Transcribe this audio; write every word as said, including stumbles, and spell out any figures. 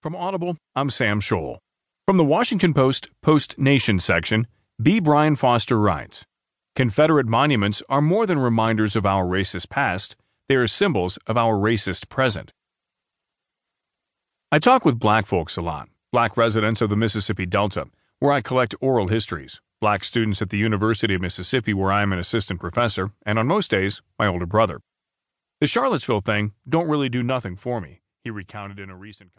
From Audible, I'm Sam Scholl. From the Washington Post Post Nation section, B. Brian Foster writes, "Confederate monuments are more than reminders of our racist past, they are symbols of our racist present." I talk with black folks a lot, black residents of the Mississippi Delta, where I collect oral histories, black students at the University of Mississippi, where I am an assistant professor, and on most days, my older brother. The Charlottesville thing don't really do nothing for me, he recounted in a recent conversation.